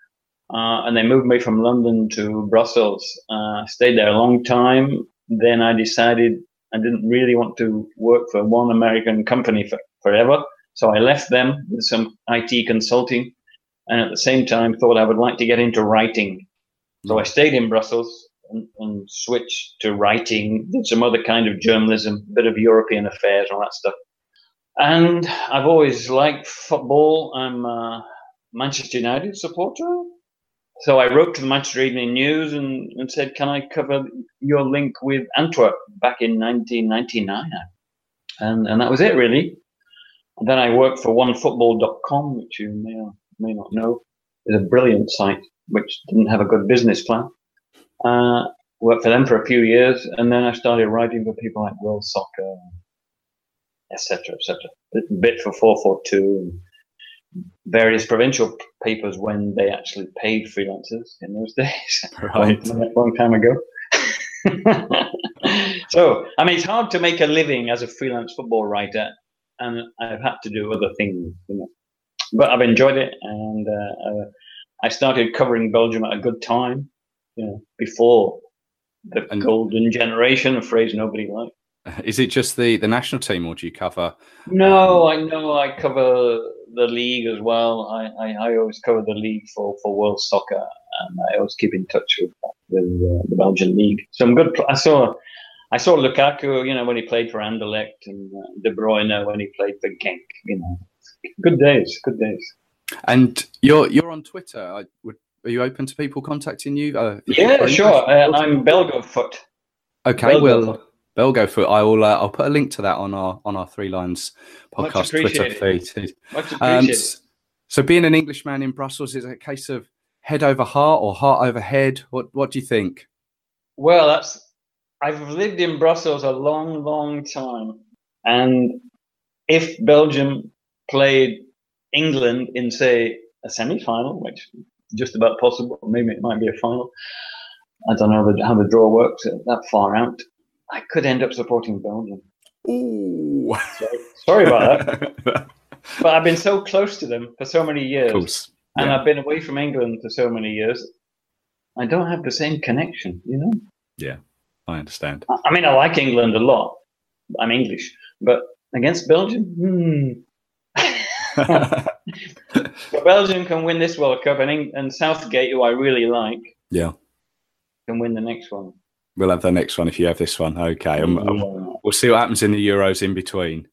uh, and they moved me from London to Brussels. Uh, stayed there a long time. Then I decided I didn't really want to work for one American company for, forever, so I left them with some I T consulting. And at the same time, thought I would like to get into writing. So I stayed in Brussels and, and switched to writing, did some other kind of journalism, a bit of European affairs, all that stuff. And I've always liked football. I'm a Manchester United supporter. So I wrote to the Manchester Evening News and, and said, can I cover your link with Antwerp back in nineteen ninety-nine? And, and that was it, really. And then I worked for one football dot com, which you may know. may not know, is a brilliant site. which didn't have a good business plan. Uh, worked for them for a few years, and then I started writing for people like World Soccer, et cetera, et cetera. A bit for four four two and various provincial papers when they actually paid freelancers in those days. Right. a long, long time ago. So, I mean, it's hard to make a living as a freelance football writer, and I've had to do other things, you know. But I've enjoyed it, and uh, uh, I started covering Belgium at a good time, you know, before the and golden generation, a phrase nobody liked. Is it just the, the national team, or do you cover? No, um... I know I cover the league as well. I, I, I always cover the league for, for World Soccer, and I always keep in touch with with uh, the Belgian league. Some good. I saw I saw Lukaku, you know, when he played for Anderlecht, and uh, De Bruyne when he played for Genk. You know, good days, good days. And you're you're on Twitter. I would. Are you open to people contacting you? Uh, yeah, sure. Uh, I'm Belgofoot. Okay, Belgofoot. Well, Belgofoot. I will. Uh, I'll put a link to that on our on our Three Lines podcast Twitter feed. Much appreciated. Um, so, being an Englishman in Brussels is a case of head over heart or heart over head. What What do you think? Well, that's. I've lived in Brussels a long, long time, and if Belgium played England in, say, a semi-final, which just about possible, maybe it might be a final. I don't know how the draw works that far out. I could end up supporting Belgium. Ooh, sorry, sorry about that. But I've been so close to them for so many years, yeah. And I've been away from England for so many years. I don't have the same connection, you know. Yeah, I understand. I mean, I like England a lot. I'm English, but against Belgium, hmm. Belgium can win this World Cup, and and Southgate, who I really like, yeah, can win the next one. We'll have the next one if you have this one. Okay, I'm, I'm, we'll see what happens in the Euros in between.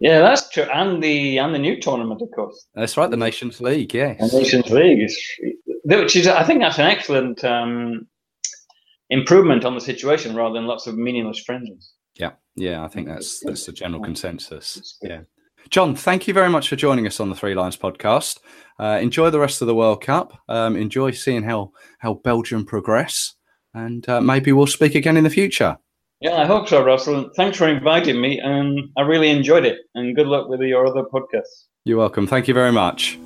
Yeah, that's true, and the and the new tournament, of course. That's right, the Nations League. Yes, the Nations League is, which is, I think, that's an excellent um, improvement on the situation, rather than lots of meaningless friendlies. Yeah, yeah, I think that's that's the general consensus. Yeah. John, thank you very much for joining us on the Three Lions podcast. Uh, enjoy the rest of the World Cup. Um, enjoy seeing how, how Belgium progress. And uh, maybe we'll speak again in the future. Yeah, I hope so, Russell. Thanks for inviting me. Um, I really enjoyed it. And good luck with your other podcasts. You're welcome. Thank you very much.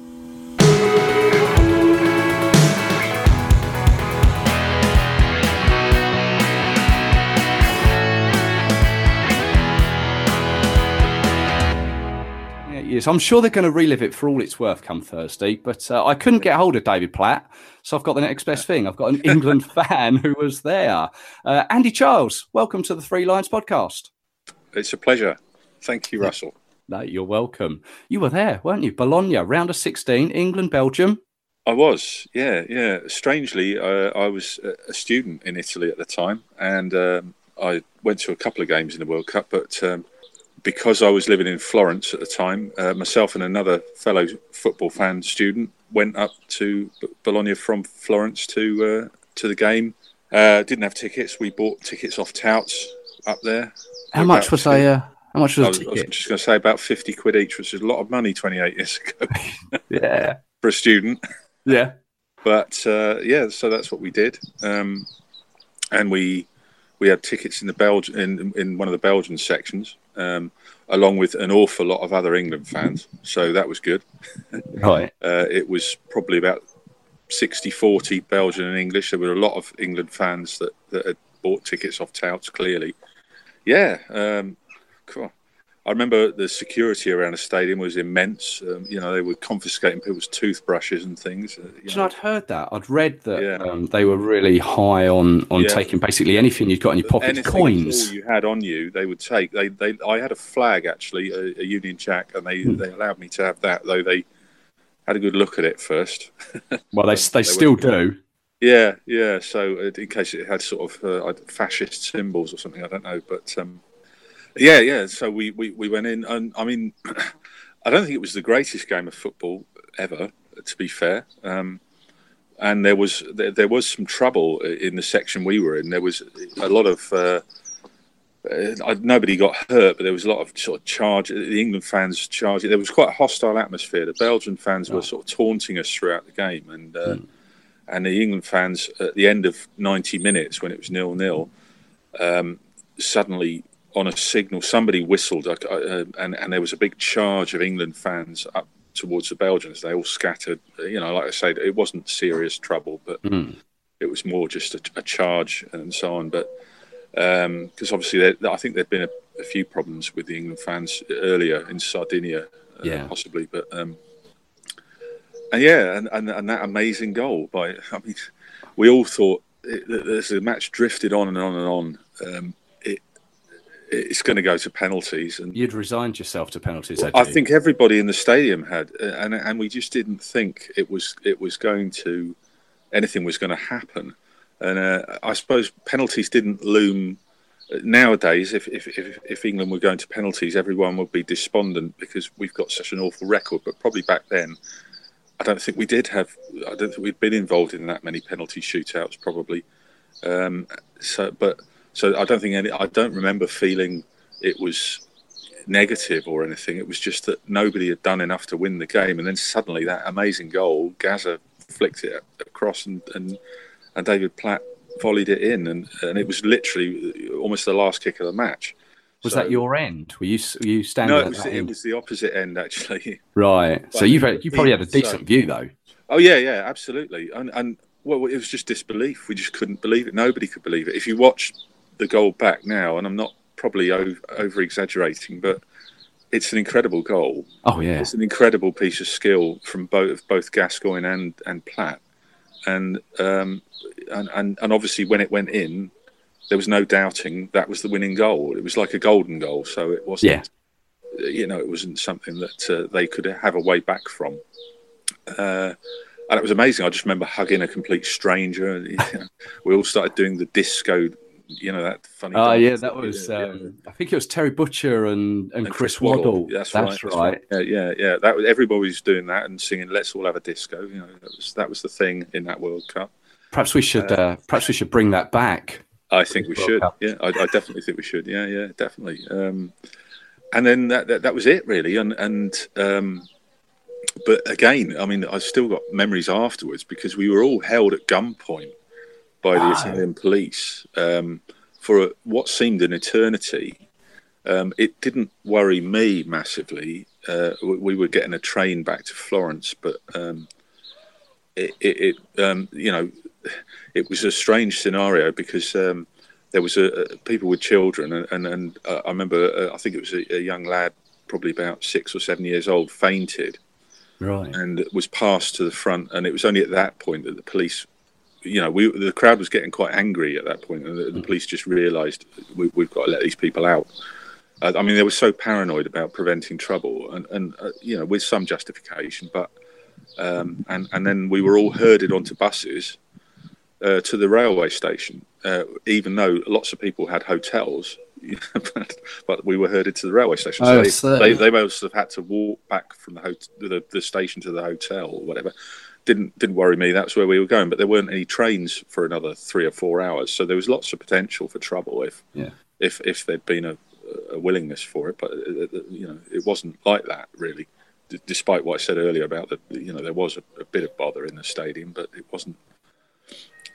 I'm sure they're going to relive it for all it's worth come Thursday, but uh, I couldn't get hold of David Platt, so I've got the next best thing. I've got an England fan who was there. Uh, Andy Charles, welcome to the Three Lions podcast. It's a pleasure. Thank you, Russell. No, you're welcome. You were there, weren't you? Bologna, round of sixteen, England, Belgium. I was, yeah, yeah. Strangely, uh, I was a student in Italy at the time, and um, I went to a couple of games in the World Cup, but... Um, Because I was living in Florence at the time, uh, myself and another fellow football fan student went up to Bologna from Florence to uh, to the game. Uh, didn't have tickets. We bought tickets off touts up there. How about much was two, I? Uh, how much was I was, a ticket? I was just going to say about fifty quid each, which is a lot of money twenty-eight years ago. Yeah, for a student. Yeah, but uh, yeah, so that's what we did, um, and we we had tickets in the Belgian in in one of the Belgian sections. Um, along with an awful lot of other England fans, so that was good. Right. Uh, it was probably about sixty forty Belgian and English. There were a lot of England fans that, that had bought tickets off touts, clearly. Yeah, um, cool. I remember the security around the stadium was immense. Um, you know, they were confiscating people's toothbrushes and things. Uh, you know. I'd heard that. I'd read that yeah. um, they were really high on, on yeah. taking basically anything you'd got in your pocket, anything, coins. All you had on you, they would take. They, they, I had a flag, actually, a, a Union Jack, and they, hmm. they allowed me to have that, though they had a good look at it first. Well, they, they, they still do. Yeah, yeah. So in case it had sort of uh, fascist symbols or something, I don't know, but... Um, Yeah, yeah. So we, we, we went in, and I mean, I don't think it was the greatest game of football ever, to be fair. Um, and there was there, there was some trouble in the section we were in. There was a lot of uh, uh, nobody got hurt, but there was a lot of sort of charge. The England fans charging. There was quite a hostile atmosphere. The Belgian fans oh. were sort of taunting us throughout the game, and uh, mm. and the England fans at the end of ninety minutes, when it was nil-nil, um, suddenly on a signal, somebody whistled, uh, and, and there was a big charge of England fans up towards the Belgians. They all scattered. You know, like I said, it wasn't serious trouble, but mm. it was more just a, a charge and so on. But because um, obviously, there, I think there'd been a, a few problems with the England fans earlier in Sardinia, uh, yeah. possibly. But um, and yeah, and, and, and that amazing goal by, I mean, we all thought it, as the match drifted on and on and on, um, it it's going to go to penalties. And you'd resigned yourself to penalties. Well, I you? think everybody in the stadium had, and and we just didn't think it was it was going to anything was going to happen. And uh, I suppose penalties didn't loom. Nowadays, if, if if if England were going to penalties, everyone would be despondent because we've got such an awful record. But probably back then, I don't think we did have. I don't think we'd been involved in that many penalty shootouts, probably. Um, so, but so I don't think any. I don't remember feeling it was negative or anything. It was just that nobody had done enough to win the game, and then suddenly that amazing goal, Gaza flicked it across, and and, and David Platt volleyed it in, and, and it was literally almost the last kick of the match. Was so, that your end? Were you were you standing? No, it was, the, it was the opposite end actually. Right. But so you've had, you probably had a decent so, view though. Oh yeah, yeah, absolutely. And and well, it was just disbelief. We just couldn't believe it. Nobody could believe it. If you watch the goal back now, and I'm not probably over, over exaggerating, but it's an incredible goal. Oh yeah, it's an incredible piece of skill from both both Gascoigne and and Platt. And, um, and and and obviously when it went in, there was no doubting that was the winning goal. It was like a golden goal, so it wasn't, yeah. you know, it wasn't something that uh, they could have a way back from. Uh, and it was amazing. I just remember hugging a complete stranger. You know, we all started doing the disco, you know, that funny. Oh uh, yeah, that, that was. Did, um, yeah. I think it was Terry Butcher and, and, and Chris, Chris Waddle. Waddle. That's, that's right. right. That's right. Yeah, yeah, yeah. That was, everybody was doing that and singing "Let's All Have a Disco." You know, that was that was the thing in that World Cup. Perhaps we should. Uh, uh, perhaps we should bring that back. I think we should. Cup. Yeah, I, I definitely think we should. Yeah, yeah, definitely. Um, and then that, that that was it really. And and um, but again, I mean, I still got memories afterwards because we were all held at gunpoint by the Italian police um, for a, what seemed an eternity. Um, it didn't worry me massively. Uh, we, we were getting a train back to Florence, but um, it, it, it um, you know, it was a strange scenario because um, there was a, a people with children, and and, and uh, I remember uh, I think it was a, a young lad, probably about six or seven years old, fainted, right, and was passed to the front, and it was only at that point that the police. You know, we the crowd was getting quite angry at that point, and the, the police just realised we, we've got to let these people out. Uh, I mean, they were so paranoid about preventing trouble, and, and uh, you know, with some justification. But um, and and then we were all herded onto buses uh, to the railway station, uh, even though lots of people had hotels. but, but we were herded to the railway station. So oh, they, they they must have had to walk back from the, ho- the the station to the hotel or whatever. Didn't didn't worry me. That's where we were going, but there weren't any trains for another three or four hours, so there was lots of potential for trouble if yeah. if if there'd been a, a willingness for it. But you know, it wasn't like that really. D- despite what I said earlier about the, you know, there was a, a bit of bother in the stadium, but it wasn't.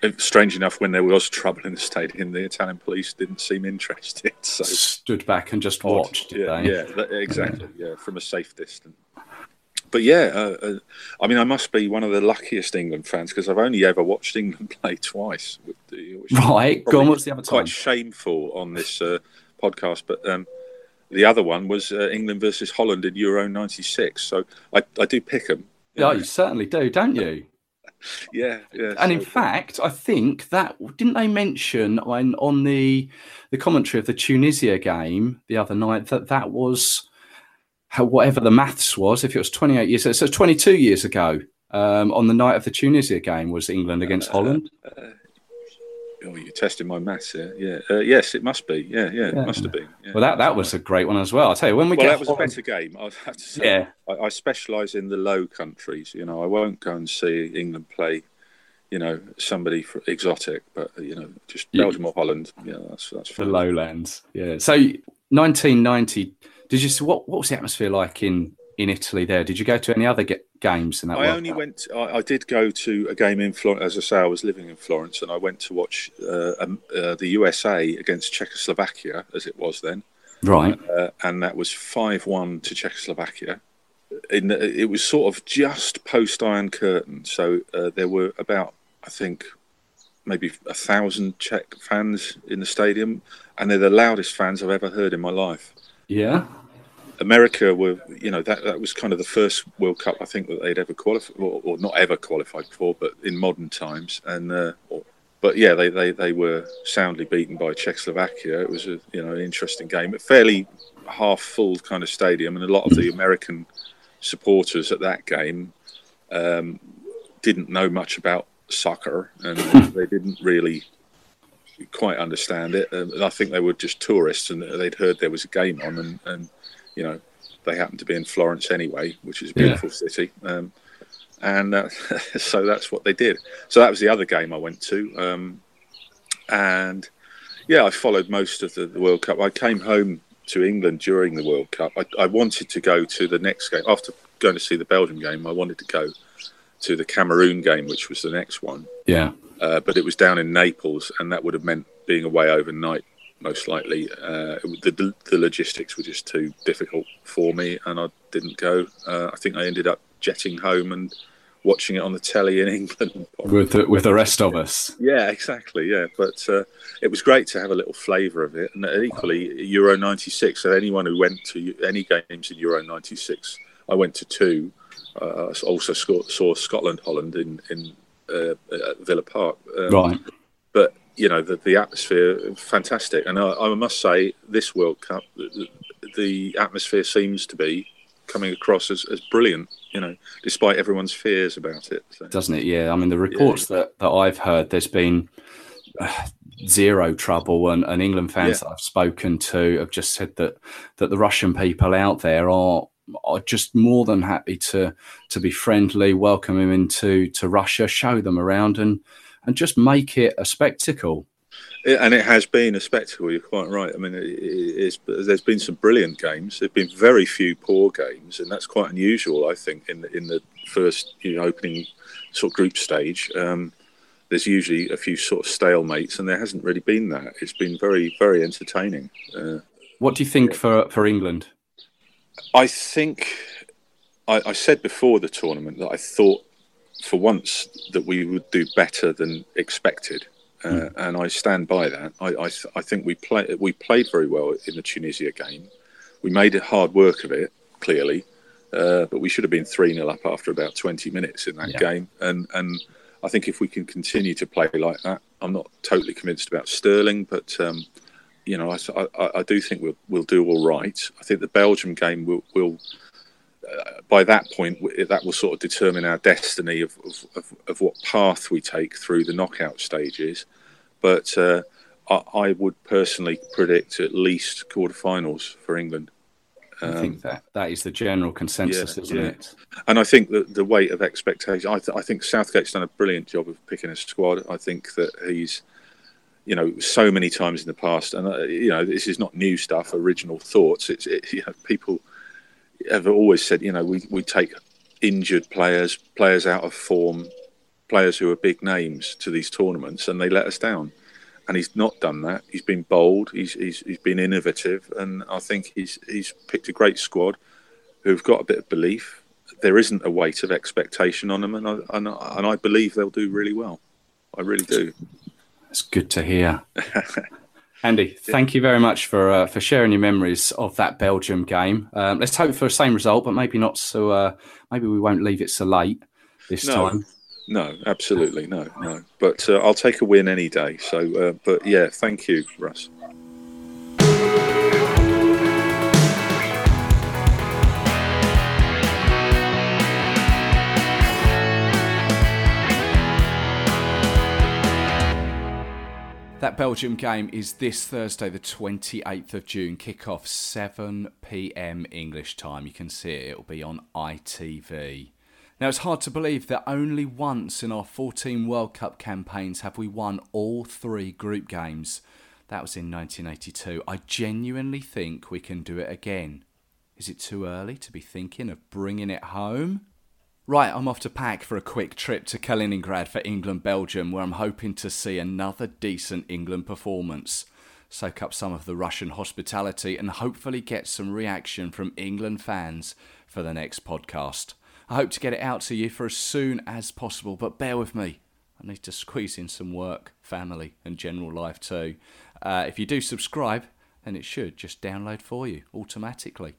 It, strange enough, when there was trouble in the stadium, the Italian police didn't seem interested. So stood back and just watched. Yeah, yeah, that, exactly. Yeah, from a safe distance. But yeah, uh, uh, I mean, I must be one of the luckiest England fans because I've only ever watched England play twice. With the, which right, go on, what's the other time? Quite shameful on this uh, podcast, but um, the other one was uh, England versus Holland in Euro ninety-six. So I, I do pick them. Yeah, oh, you certainly do, don't you? yeah, yeah. And so, in fact, I think that, didn't they mention when, on the the commentary of the Tunisia game the other night that that was... How, whatever the maths was, if it was twenty-eight years, so twenty-two years ago, um, on the night of the Tunisia game, was England against uh, Holland? Uh, oh, you're testing my maths here. Yeah, uh, yes, it must be. Yeah, yeah, yeah. It must have been. Yeah, well, that, that was a great one as well. I'll tell you, when we well, get that was Holland... a better game. I'd have to say. Yeah. I, I specialise in the low countries. You know, I won't go and see England play, you know, somebody for exotic, but, you know, just Belgium yeah. or Holland. Yeah, that's, that's fun. The lowlands. Yeah. So nineteen ninety... Did you what? What was the atmosphere like in, in Italy there? Did you go to any other get, games? And that I only out? went. To, I, I did go to a game in Florence. As I say, I was living in Florence, and I went to watch uh, um, uh, the U S A against Czechoslovakia, as it was then. Right, uh, and that was five one to Czechoslovakia. In the, it was sort of just post Iron Curtain, so uh, there were about, I think, maybe a thousand Czech fans in the stadium, and they're the loudest fans I've ever heard in my life. Yeah, America were, you know, that, that was kind of the first World Cup I think that they'd ever qualified, or, or not ever qualified for, but in modern times, and. Uh, or, But yeah, they, they, they were soundly beaten by Czechoslovakia. It was a you know an interesting game, a fairly half-full kind of stadium, and a lot of the American supporters at that game um, didn't know much about soccer, and they didn't really quite understand it. And I think they were just tourists, and they'd heard there was a game on, and, and you know they happened to be in Florence anyway, which is a beautiful yeah. city. Um, And uh, so that's what they did. So that was the other game I went to. Um, and, yeah, I followed most of the, the World Cup. I came home to England during the World Cup. I, I wanted to go to the next game. After going to see the Belgium game, I wanted to go to the Cameroon game, which was the next one. Yeah. Uh, but it was down in Naples, and that would have meant being away overnight, most likely. Uh, the, the logistics were just too difficult for me, and I didn't go. Uh, I think I ended up jetting home and watching it on the telly in England. With the, with the rest of us. Yeah, exactly, yeah. But uh, it was great to have a little flavour of it. And equally, Euro ninety-six, so anyone who went to any games in Euro ninety-six, I went to two. Uh, I also saw Scotland-Holland in, in uh, at Villa Park. Um, right. But, you know, the, the atmosphere, fantastic. And I, I must say, this World Cup, the, the atmosphere seems to be coming across as, as brilliant, you know, despite everyone's fears about it. So. Doesn't it? Yeah. I mean, the reports yeah. that, that I've heard, there's been uh, zero trouble, and, and England fans yeah. that I've spoken to have just said that that the Russian people out there are are just more than happy to to be friendly, welcome them into to Russia, show them around, and and just make it a spectacle. And it has been a spectacle, you're quite right. I mean, it, it's, there's been some brilliant games. There have been very few poor games, and that's quite unusual, I think, in the, in the first you know, opening sort of group stage. Um, there's usually a few sort of stalemates, and there hasn't really been that. It's been very, very entertaining. Uh, what do you think for, for England? I think... I, I said before the tournament that I thought, for once, that we would do better than expected. Uh, and I stand by that. I I, th- I think we play, we played very well in the Tunisia game. We made it hard work of it, clearly, uh, but we should have been three nil up after about twenty minutes in that yeah. game. And and I think if we can continue to play like that, I'm not totally convinced about Sterling, but um, you know, I, I I do think we'll we'll do all right. I think the Belgium game will will uh, by that point that will sort of determine our destiny of of, of, of what path we take through the knockout stages. But uh, I, I would personally predict at least quarterfinals for England. Um, I think that, that is the general consensus, yeah, isn't yeah. it? And I think that the weight of expectation, I, th- I think Southgate's done a brilliant job of picking a squad. I think that he's, you know, so many times in the past, and, uh, you know, this is not new stuff, original thoughts. It's it, you know, people have always said, you know, we, we take injured players, players out of form, players who are big names to these tournaments, and they let us down. And he's not done that. He's been bold. He's he's he's been innovative, and I think he's he's picked a great squad who've got a bit of belief. There isn't a weight of expectation on them, and I and I, and I believe they'll do really well. I really do. That's good to hear. Andy, thank you very much for uh, for sharing your memories of that Belgium game. Um, let's hope for the same result, but maybe not so. Uh, maybe we won't leave it so late this no. time. No, absolutely, no, no. But uh, I'll take a win any day. So, uh, but yeah, thank you, Russ. That Belgium game is this Thursday, the twenty-eighth of June, kick-off seven p.m. English time. You can see it, it'll be on I T V. Now, it's hard to believe that only once in our fourteen World Cup campaigns have we won all three group games. That was in nineteen eighty-two. I genuinely think we can do it again. Is it too early to be thinking of bringing it home? Right, I'm off to pack for a quick trip to Kaliningrad for England-Belgium, where I'm hoping to see another decent England performance, soak up some of the Russian hospitality and hopefully get some reaction from England fans for the next podcast. I hope to get it out to you for as soon as possible, but bear with me. I need to squeeze in some work, family and general life too. Uh, if you do subscribe, then it should just download for you automatically.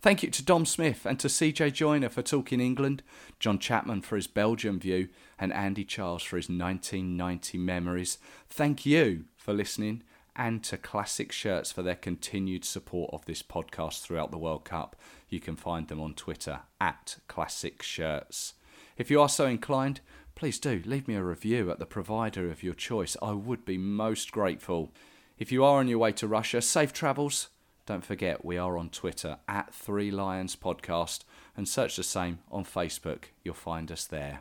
Thank you to Dom Smith and to C J Joyner for Talking England, John Chapman for his Belgium view and Andy Charles for his nineteen ninety memories. Thank you for listening, and to Classic Shirts for their continued support of this podcast throughout the World Cup. You can find them on Twitter at Classic Shirts. If you are so inclined, please do leave me a review at the provider of your choice. I would be most grateful. If you are on your way to Russia, safe travels. Don't forget, we are on Twitter at Three Lions Podcast, and search the same on Facebook. You'll find us there.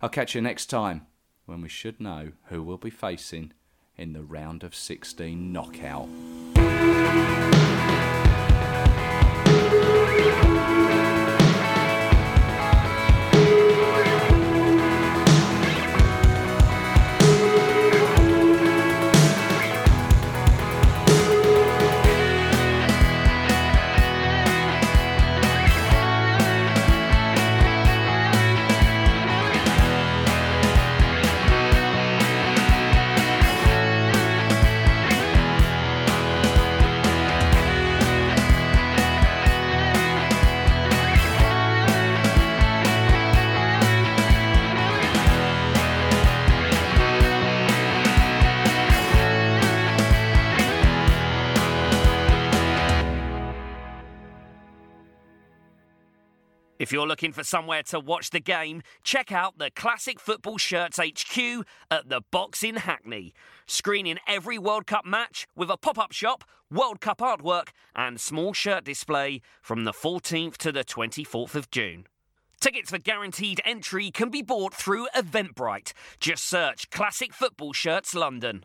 I'll catch you next time when we should know who we'll be facing in the round of sixteen knockout. If you're looking for somewhere to watch the game, check out the Classic Football Shirts H Q at the Box in Hackney. Screening every World Cup match with a pop-up shop, World Cup artwork and small shirt display from the fourteenth to the twenty-fourth of June. Tickets for guaranteed entry can be bought through Eventbrite. Just search Classic Football Shirts London.